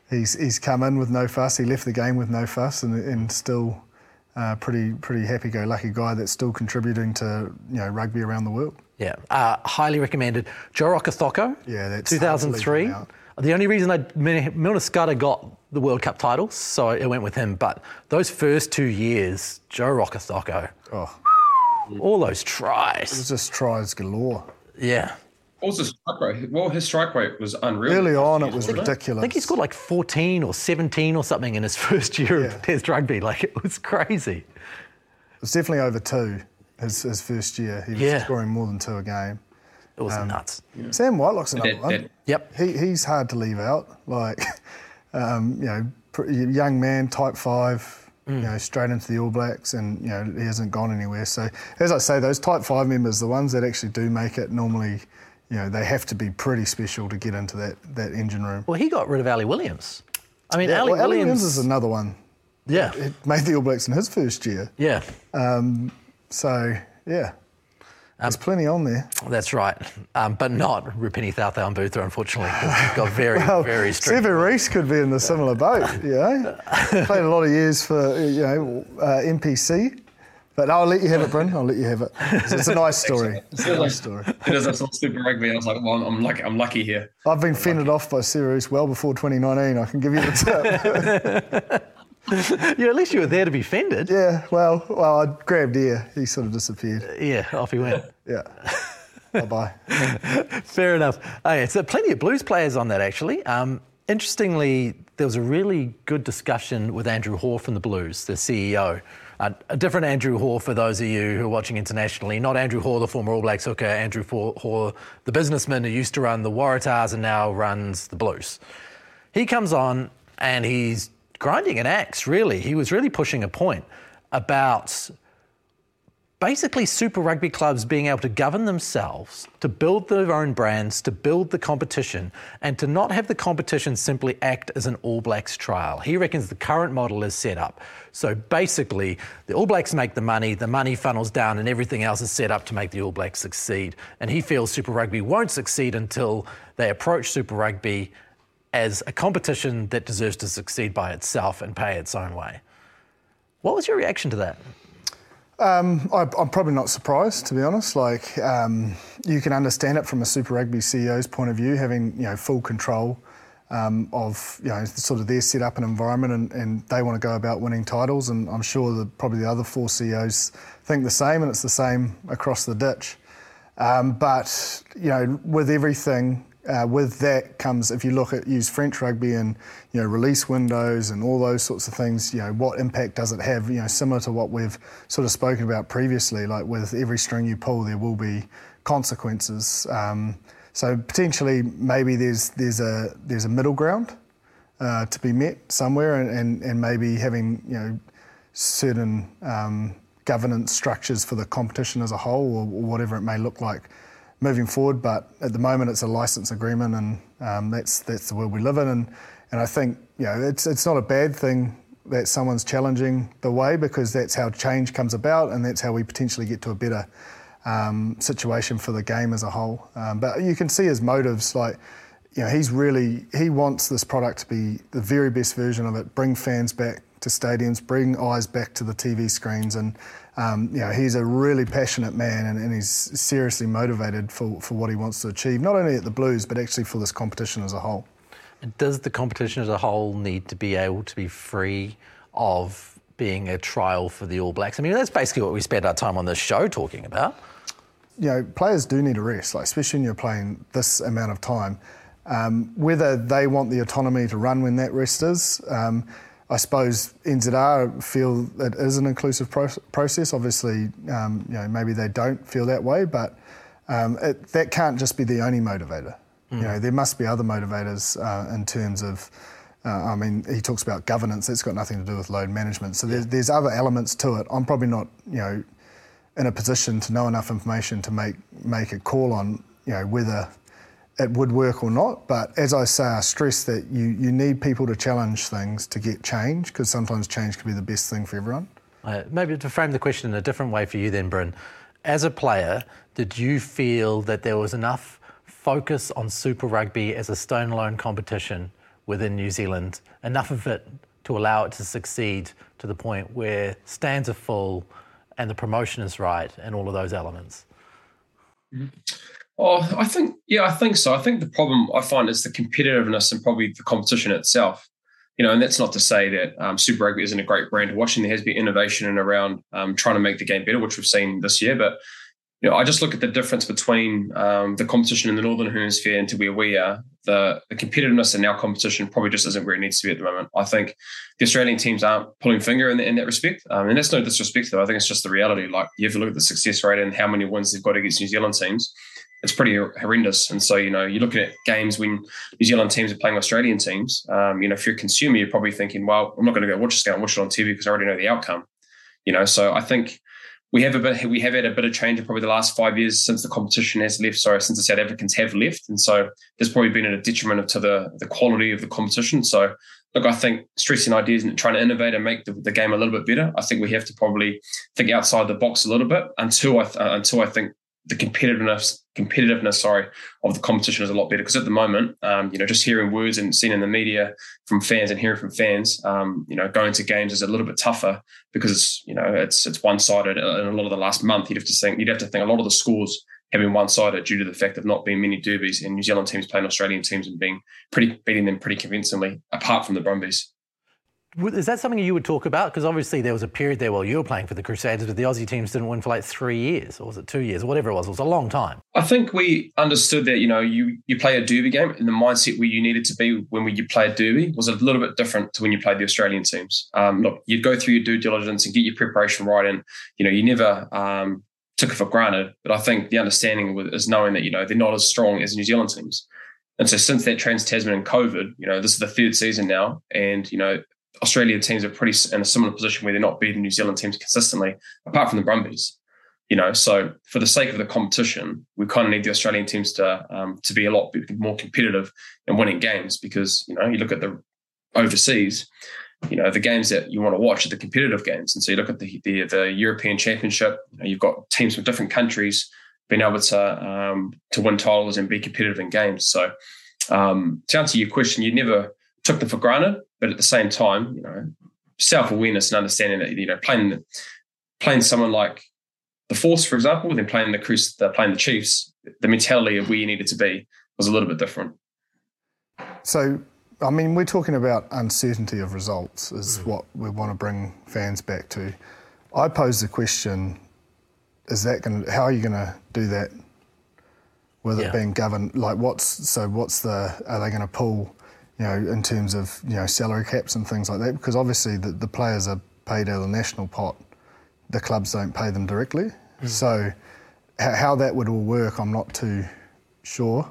he's he's come in with no fuss. He left the game with no fuss, and and still uh, pretty pretty happy-go-lucky guy that's still contributing to, you know, rugby around the world. Yeah, uh, highly recommended. Joe Rockethoko, yeah, that's two thousand three. The only reason I Milner Scudder got the World Cup title, so it went with him. But those first two years, Joe Rockethoko, oh, all those tries. It was just tries galore. Yeah. What was his strike rate? Well, his strike rate was unreal. Early on, it was ridiculous. I think he scored like fourteen or seventeen or something in his first year yeah. of Test rugby. Like, it was crazy. It was definitely over two his, his first year. He was yeah. scoring more than two a game. It was um, nuts. Yeah. Sam Whitelock's another that, one. That, yep. He, he's hard to leave out. Like, um, you know, young man, type five. Mm. You know, straight into the All Blacks, and, you know, he hasn't gone anywhere. So, as I say, those type five members, the ones that actually do make it, normally, you know, they have to be pretty special to get into that, that engine room. Well, he got rid of Ali Williams. I mean, yeah, Ali well, Williams... Ali Williams is another one. Yeah. He made the All Blacks in his first year. Yeah. Um, so, yeah. Um, There's plenty on there. That's right. Um, but not Rupini Thautha and Butha, unfortunately, because he got very, well, very strict. Seven Reese could be in the similar boat, you know. Played a lot of years for, you know, uh, N P C. But I'll let you have it, Bryn. I'll let you have it. It's a nice story. It's a nice story. Because I saw Super Rugby, I was like, well, I'm lucky. I'm lucky here. I've been I'm fended lucky. off by series well before twenty nineteen. I can give you the tip. Yeah, at least you were there to be fended. Yeah. Well, well, I grabbed air. He sort of disappeared. Uh, yeah. Off he went. Yeah. Bye bye. Fair enough. Oh, yeah, so plenty of Blues players on that, actually. Um, interestingly, there was a really good discussion with Andrew Hore from the Blues, the C E O. Uh, a different Andrew Hore for those of you who are watching internationally, not Andrew Hore, the former All Blacks hooker, Andrew Hore, the businessman who used to run the Waratahs and now runs the Blues. He comes on and he's grinding an axe, really. He was really pushing a point about basically Super Rugby clubs being able to govern themselves, to build their own brands, to build the competition, and to not have the competition simply act as an All Blacks trial. He reckons the current model is set up. So basically, the All Blacks make the money, the money funnels down, and everything else is set up to make the All Blacks succeed. And he feels Super Rugby won't succeed until they approach Super Rugby as a competition that deserves to succeed by itself and pay its own way. What was your reaction to that? Um, I, I'm probably not surprised, to be honest. Like, um, you can understand it from a Super Rugby C E O's point of view, having, you know, full control um, of, you know, sort of their set up and environment, and, and they want to go about winning titles. And I'm sure that probably the other four C E Os think the same, and it's the same across the ditch. Um, but, you know, with everything, Uh, with that comes, if you look at use French rugby and you know release windows and all those sorts of things, you know what impact does it have? You know, similar to what we've sort of spoken about previously, like with every string you pull, there will be consequences. Um, so potentially, maybe there's there's a there's a middle ground uh, to be met somewhere, and, and, and maybe having you know certain um, governance structures for the competition as a whole, or, or whatever it may look like moving forward, but at the moment it's a license agreement, and um, that's that's the world we live in. And, and I think you know it's it's not a bad thing that someone's challenging the way, because that's how change comes about, and that's how we potentially get to a better um, situation for the game as a whole. Um, but you can see his motives, like you know he's really he wants this product to be the very best version of it, bring fans back to stadiums, bring eyes back to the T V screens, and um, you know he's a really passionate man, and, and he's seriously motivated for, for what he wants to achieve, not only at the Blues but actually for this competition as a whole. And does the competition as a whole need to be able to be free of being a trial for the All Blacks? I mean, that's basically what we spend our time on this show talking about. You know, players do need a rest, like especially when you're playing this amount of time. Um, whether they want the autonomy to run when that rest is. Um, I suppose N Z R feel it is an inclusive pro- process. Obviously, um, you know, maybe they don't feel that way, but um, it, that can't just be the only motivator. Mm. You know, there must be other motivators uh, in terms of, uh, I mean, he talks about governance. That's got nothing to do with load management. So there's, there's other elements to it. I'm probably not, you know, in a position to know enough information to make make a call on, you know, whether it would work or not. But as I say, I stress that you, you need people to challenge things to get change, because sometimes change can be the best thing for everyone. Uh, maybe to frame the question in a different way for you then, Bryn, as a player, did you feel that there was enough focus on Super Rugby as a standalone competition within New Zealand, enough of it to allow it to succeed to the point where stands are full and the promotion is right and all of those elements? Mm-hmm. Oh, I think, yeah, I think so. I think the problem I find is the competitiveness and probably the competition itself. You know, and that's not to say that um, Super Rugby isn't a great brand to watch, and there has been innovation and around um, trying to make the game better, which we've seen this year. But, you know, I just look at the difference between um, the competition in the Northern Hemisphere and to where we are. The, the competitiveness in our competition probably just isn't where it needs to be at the moment. I think the Australian teams aren't pulling finger in, the, in that respect. Um, and that's no disrespect, though. I think it's just the reality. Like, you have to look at the success rate and how many wins they've got against New Zealand teams. It's pretty horrendous. And so, you know, you're looking at games when New Zealand teams are playing Australian teams. Um, you know, if you're a consumer, you're probably thinking, well, I'm not going to go watch this game, watch it on T V because I already know the outcome. You know, so I think we have a bit, we have had a bit of change in probably the last five years since the competition has left, sorry, since the South Africans have left. And so there's probably been a detriment to the, the quality of the competition. So, look, I think stressing ideas and trying to innovate and make the, the game a little bit better, I think we have to probably think outside the box a little bit until I, uh, until I think, the competitiveness, competitiveness, sorry, of the competition is a lot better. Because at the moment, um, you know, just hearing words and seeing in the media from fans and hearing from fans, um, you know, going to games is a little bit tougher because it's, you know, it's it's one-sided. In a lot of the last month, you'd have to think you'd have to think a lot of the scores have been one-sided due to the fact of not being many derbies and New Zealand teams playing Australian teams and being pretty beating them pretty convincingly, apart from the Brumbies. Is that something you would talk about? Because obviously there was a period there while you were playing for the Crusaders, but the Aussie teams didn't win for like three years, or was it two years, or whatever it was. It was a long time. I think we understood that, you know, you, you play a derby game, and the mindset where you needed to be when you play a derby was a little bit different to when you played the Australian teams. Um, look, you'd go through your due diligence and get your preparation right, and, you know, you never um, took it for granted. But I think the understanding is knowing that, you know, they're not as strong as New Zealand teams. And so since that Trans-Tasman and COVID, you know, this is the third season now, and, you know, Australian teams are pretty in a similar position where they're not beating New Zealand teams consistently, apart from the Brumbies, you know. So for the sake of the competition, we kind of need the Australian teams to um, to be a lot more competitive and winning games, because, you know, you look at the overseas, you know, the games that you want to watch are the competitive games. And so you look at the the, the European Championship, you know, you've got teams from different countries being able to um, to win titles and be competitive in games. So um, to answer your question, you never took them for granted. But at the same time, you know, self-awareness and understanding that, you know, playing playing someone like the Force, for example, then playing the Crus, playing the Chiefs, the mentality of where you needed to be was a little bit different. So, I mean, we're talking about uncertainty of results is mm. what we want to bring fans back to. I pose the question: Is that going? How are you going to do that with yeah. it being governed, like what's so what's the are they going to pull, you know, in terms of, you know, salary caps and things like that? Because obviously the, the players are paid out of the national pot, the clubs don't pay them directly. Mm. So h- how that would all work, I'm not too sure.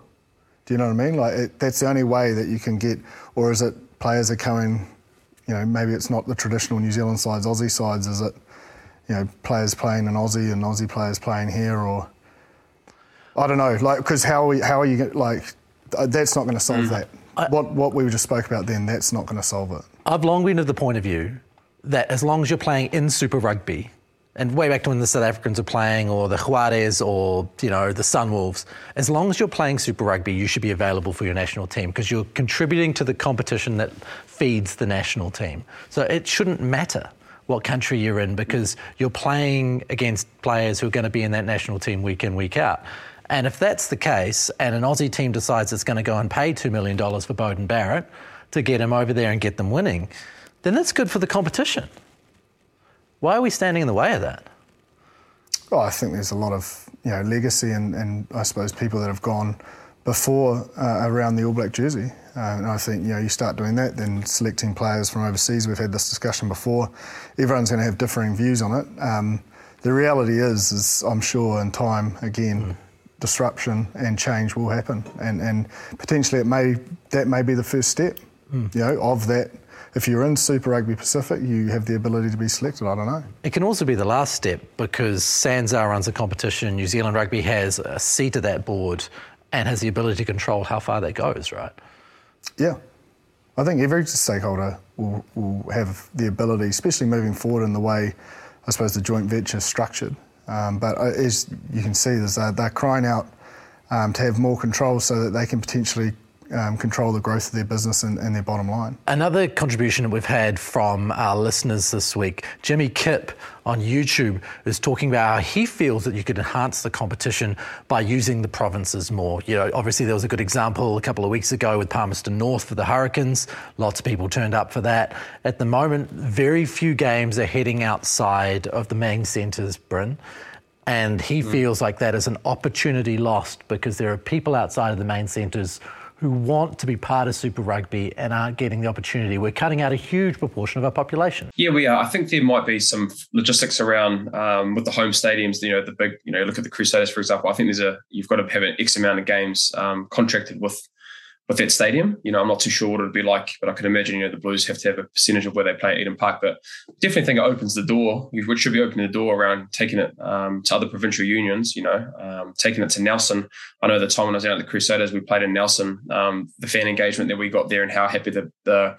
Do you know what I mean? Like it, that's the only way that you can get, or is it players are coming, you know, maybe it's not the traditional New Zealand sides, Aussie sides, is it, you know, players playing in Aussie and Aussie players playing here, or I don't know, like, because how are you, how are you like, that's not going to solve mm. that. I, what what we just spoke about then, that's not going to solve it. I've long been of the point of view that as long as you're playing in Super Rugby, and way back to when the South Africans were playing, or the Juarez, or, you know, the Sunwolves, as long as you're playing Super Rugby, you should be available for your national team because you're contributing to the competition that feeds the national team. So it shouldn't matter what country you're in because you're playing against players who are going to be in that national team week in, week out. And if that's the case, and an Aussie team decides it's going to go and pay two million dollars for Beauden Barrett to get him over there and get them winning, then that's good for the competition. Why are we standing in the way of that? Well, I think there's a lot of, you know, legacy and, and I suppose people that have gone before uh, around the All Black jersey. Uh, and I think, you know, you start doing that, then selecting players from overseas. We've had this discussion before. Everyone's going to have differing views on it. Um, the reality is, is I'm sure in time, again, mm. disruption and change will happen. And, and potentially it may that may be the first step, mm. you know, of that. If you're in Super Rugby Pacific, you have the ability to be selected, I don't know. It can also be the last step because SANZAAR runs the competition, New Zealand Rugby has a seat at that board and has the ability to control how far that goes, right? Yeah. I think every stakeholder will, will have the ability, especially moving forward in the way, I suppose, the joint venture is structured. Um, but as you can see, there's a, they're crying out um, to have more control so that they can potentially Um, control the growth of their business and, and their bottom line. Another contribution that we've had from our listeners this week, Jimmy Kipp on YouTube is talking about how he feels that you could enhance the competition by using the provinces more. You know, obviously there was a good example a couple of weeks ago with Palmerston North for the Hurricanes. Lots of people turned up for that. At the moment, very few games are heading outside of the main centres, Bryn. And he mm. feels like that is an opportunity lost because there are people outside of the main centres who want to be part of Super Rugby and aren't getting the opportunity. We're cutting out a huge proportion of our population. Yeah, we are. I think there might be some logistics around um, with the home stadiums, you know, the big, you know, look at the Crusaders, for example. I think there's a, you've got to have an X amount of games um, contracted with with that stadium. You know, I'm not too sure what it would be like, but I can imagine, you know, the Blues have to have a percentage of where they play at Eden Park, but definitely think it opens the door, which should be opening the door around taking it um, to other provincial unions, you know, um, taking it to Nelson. I know the time when I was out at the Crusaders, we played in Nelson, um, the fan engagement that we got there and how happy the, the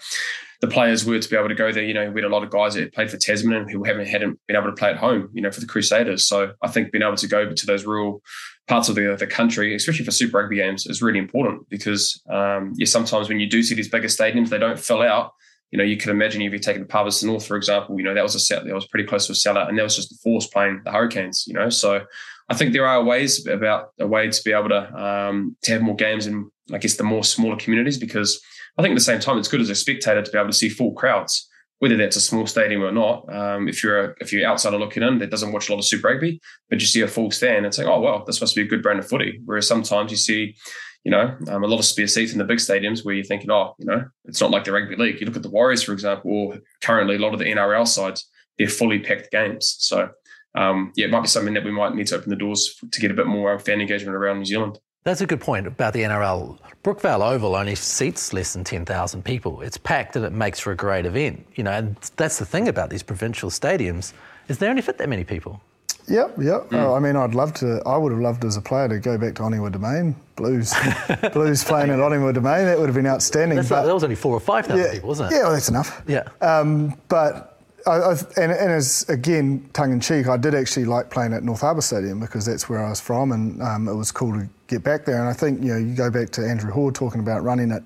the players were to be able to go there. You know, we had a lot of guys that had played for Tasman and who haven't hadn't been able to play at home, you know, for the Crusaders. So I think being able to go to those rural parts of the, the country, especially for Super Rugby games, is really important because um, yeah, sometimes when you do see these bigger stadiums, they don't fill out. You know, you can imagine if you take the Palmerston North, for example, you know, that was a set that was pretty close to a sellout, and that was just the Force playing the Hurricanes, you know. So I think there are ways about a way to be able to um, to have more games in, I guess, the more smaller communities, because I think at the same time, it's good as a spectator to be able to see full crowds, whether that's a small stadium or not. Um, if you're a, if you're outsider looking in that doesn't watch a lot of Super Rugby, but you see a full stand and say, oh, well, this must be a good brand of footy. Whereas sometimes you see, you know, um, a lot of spare seats in the big stadiums where you're thinking, oh, you know, it's not like the rugby league. You look at the Warriors, for example, or currently a lot of the N R L sides, they're fully packed games. So, um, yeah, it might be something that we might need to open the doors to get a bit more fan engagement around New Zealand. That's a good point about the N R L. Brookvale Oval only seats less than ten thousand people. It's packed and it makes for a great event. You know, and that's the thing about these provincial stadiums, is they only fit that many people. Yep, yep. Mm. Oh, I mean, I'd love to, I would have loved as a player to go back to Oniwa Domain, Blues. Blues playing at Oniwa Domain, that would have been outstanding. That's but, like, that was only four or five thousand yeah, people, wasn't it? Yeah, well, that's enough. Yeah. Um, but... I, I, and, and as, again, tongue-in-cheek, I did actually like playing at North Harbour Stadium because that's where I was from, and um, it was cool to get back there. And I think, you know, you go back to Andrew Hore talking about running it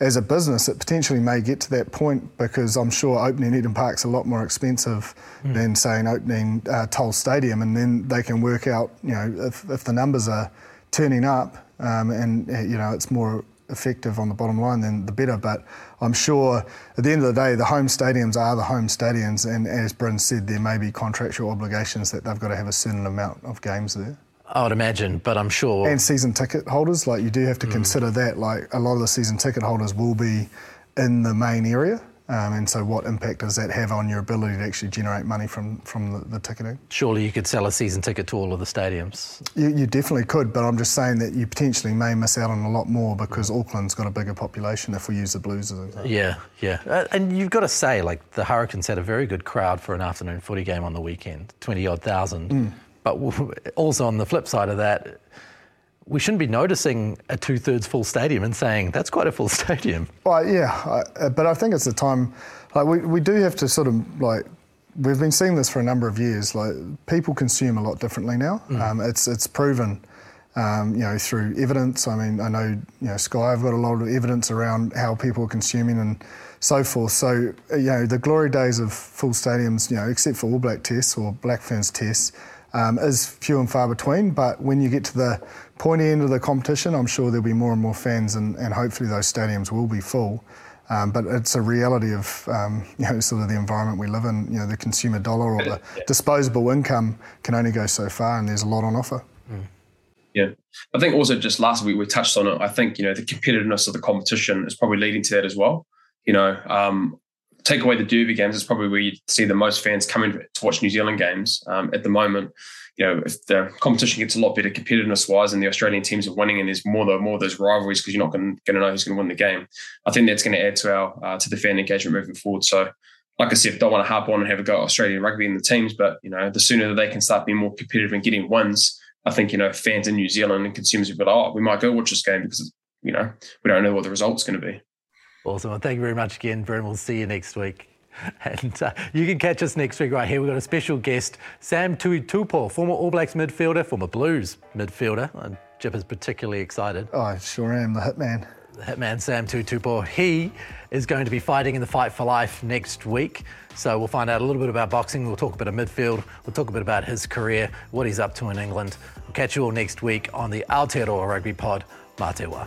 as a business, it potentially may get to that point because I'm sure opening Eden Park's a lot more expensive mm. than, saying, opening uh, Toll Stadium, and then they can work out, you know, if, if the numbers are turning up um, and, you know, it's more effective on the bottom line, then the better. But I'm sure at the end of the day, the home stadiums are the home stadiums, and as Bryn said, there may be contractual obligations that they've got to have a certain amount of games there. I would imagine, but I'm sure... And season ticket holders, like you do have to mm. consider that, like a lot of the season ticket holders will be in the main area, um, and so what impact does that have on your ability to actually generate money from, from the, the ticketing? Surely you could sell a season ticket to all of the stadiums. You, you definitely could, but I'm just saying that you potentially may miss out on a lot more because Auckland's got a bigger population if we use the Blues as an example. Yeah, yeah. Uh, and you've got to say, like, the Hurricanes had a very good crowd for an afternoon footy game on the weekend, twenty-odd thousand. Mm. But also on the flip side of that, we shouldn't be noticing a two-thirds full stadium and saying, that's quite a full stadium. Well, yeah, I, but I think it's the time... Like we, we do have to sort of, like... We've been seeing this for a number of years. Like, people consume a lot differently now. Mm. Um, it's it's proven, um, you know, through evidence. I mean, I know, you know, Sky have got a lot of evidence around how people are consuming and so forth. So, you know, the glory days of full stadiums, you know, except for All Black tests or Black Ferns tests... Um, is few and far between, but when you get to the pointy end of the competition, I'm sure there'll be more and more fans, and, and hopefully those stadiums will be full. Um, but it's a reality of um, you know, sort of the environment we live in. You know, the consumer dollar or the disposable income can only go so far, and there's a lot on offer. Mm. Yeah, I think also just last week we touched on it. I think, you know, the competitiveness of the competition is probably leading to that as well. You know, um, take away the Derby games, is probably where you see the most fans coming to watch New Zealand games um, at the moment. You know, if the competition gets a lot better competitiveness-wise and the Australian teams are winning and there's more the, more of those rivalries because you're not going to know who's going to win the game, I think that's going to add to our uh, to the fan engagement moving forward. So, like I said, don't want to harp on and have a go at Australian rugby and the teams, but, you know, the sooner that they can start being more competitive and getting wins, I think, you know, fans in New Zealand and consumers will be like, oh, we might go watch this game because, you know, we don't know what the result's going to be. Awesome. And thank you very much again, Bryn. We'll see you next week. And uh, you can catch us next week right here. We've got a special guest, Sam Tuitupō, former All Blacks midfielder, former Blues midfielder. And Jip is particularly excited. Oh, I sure am, the hitman. The hitman, Sam Tuitupō. He is going to be fighting in the Fight for Life next week. So we'll find out a little bit about boxing. We'll talk a bit of midfield. We'll talk a bit about his career, what he's up to in England. We'll catch you all next week on the Aotearoa Rugby Pod. Mā te wā.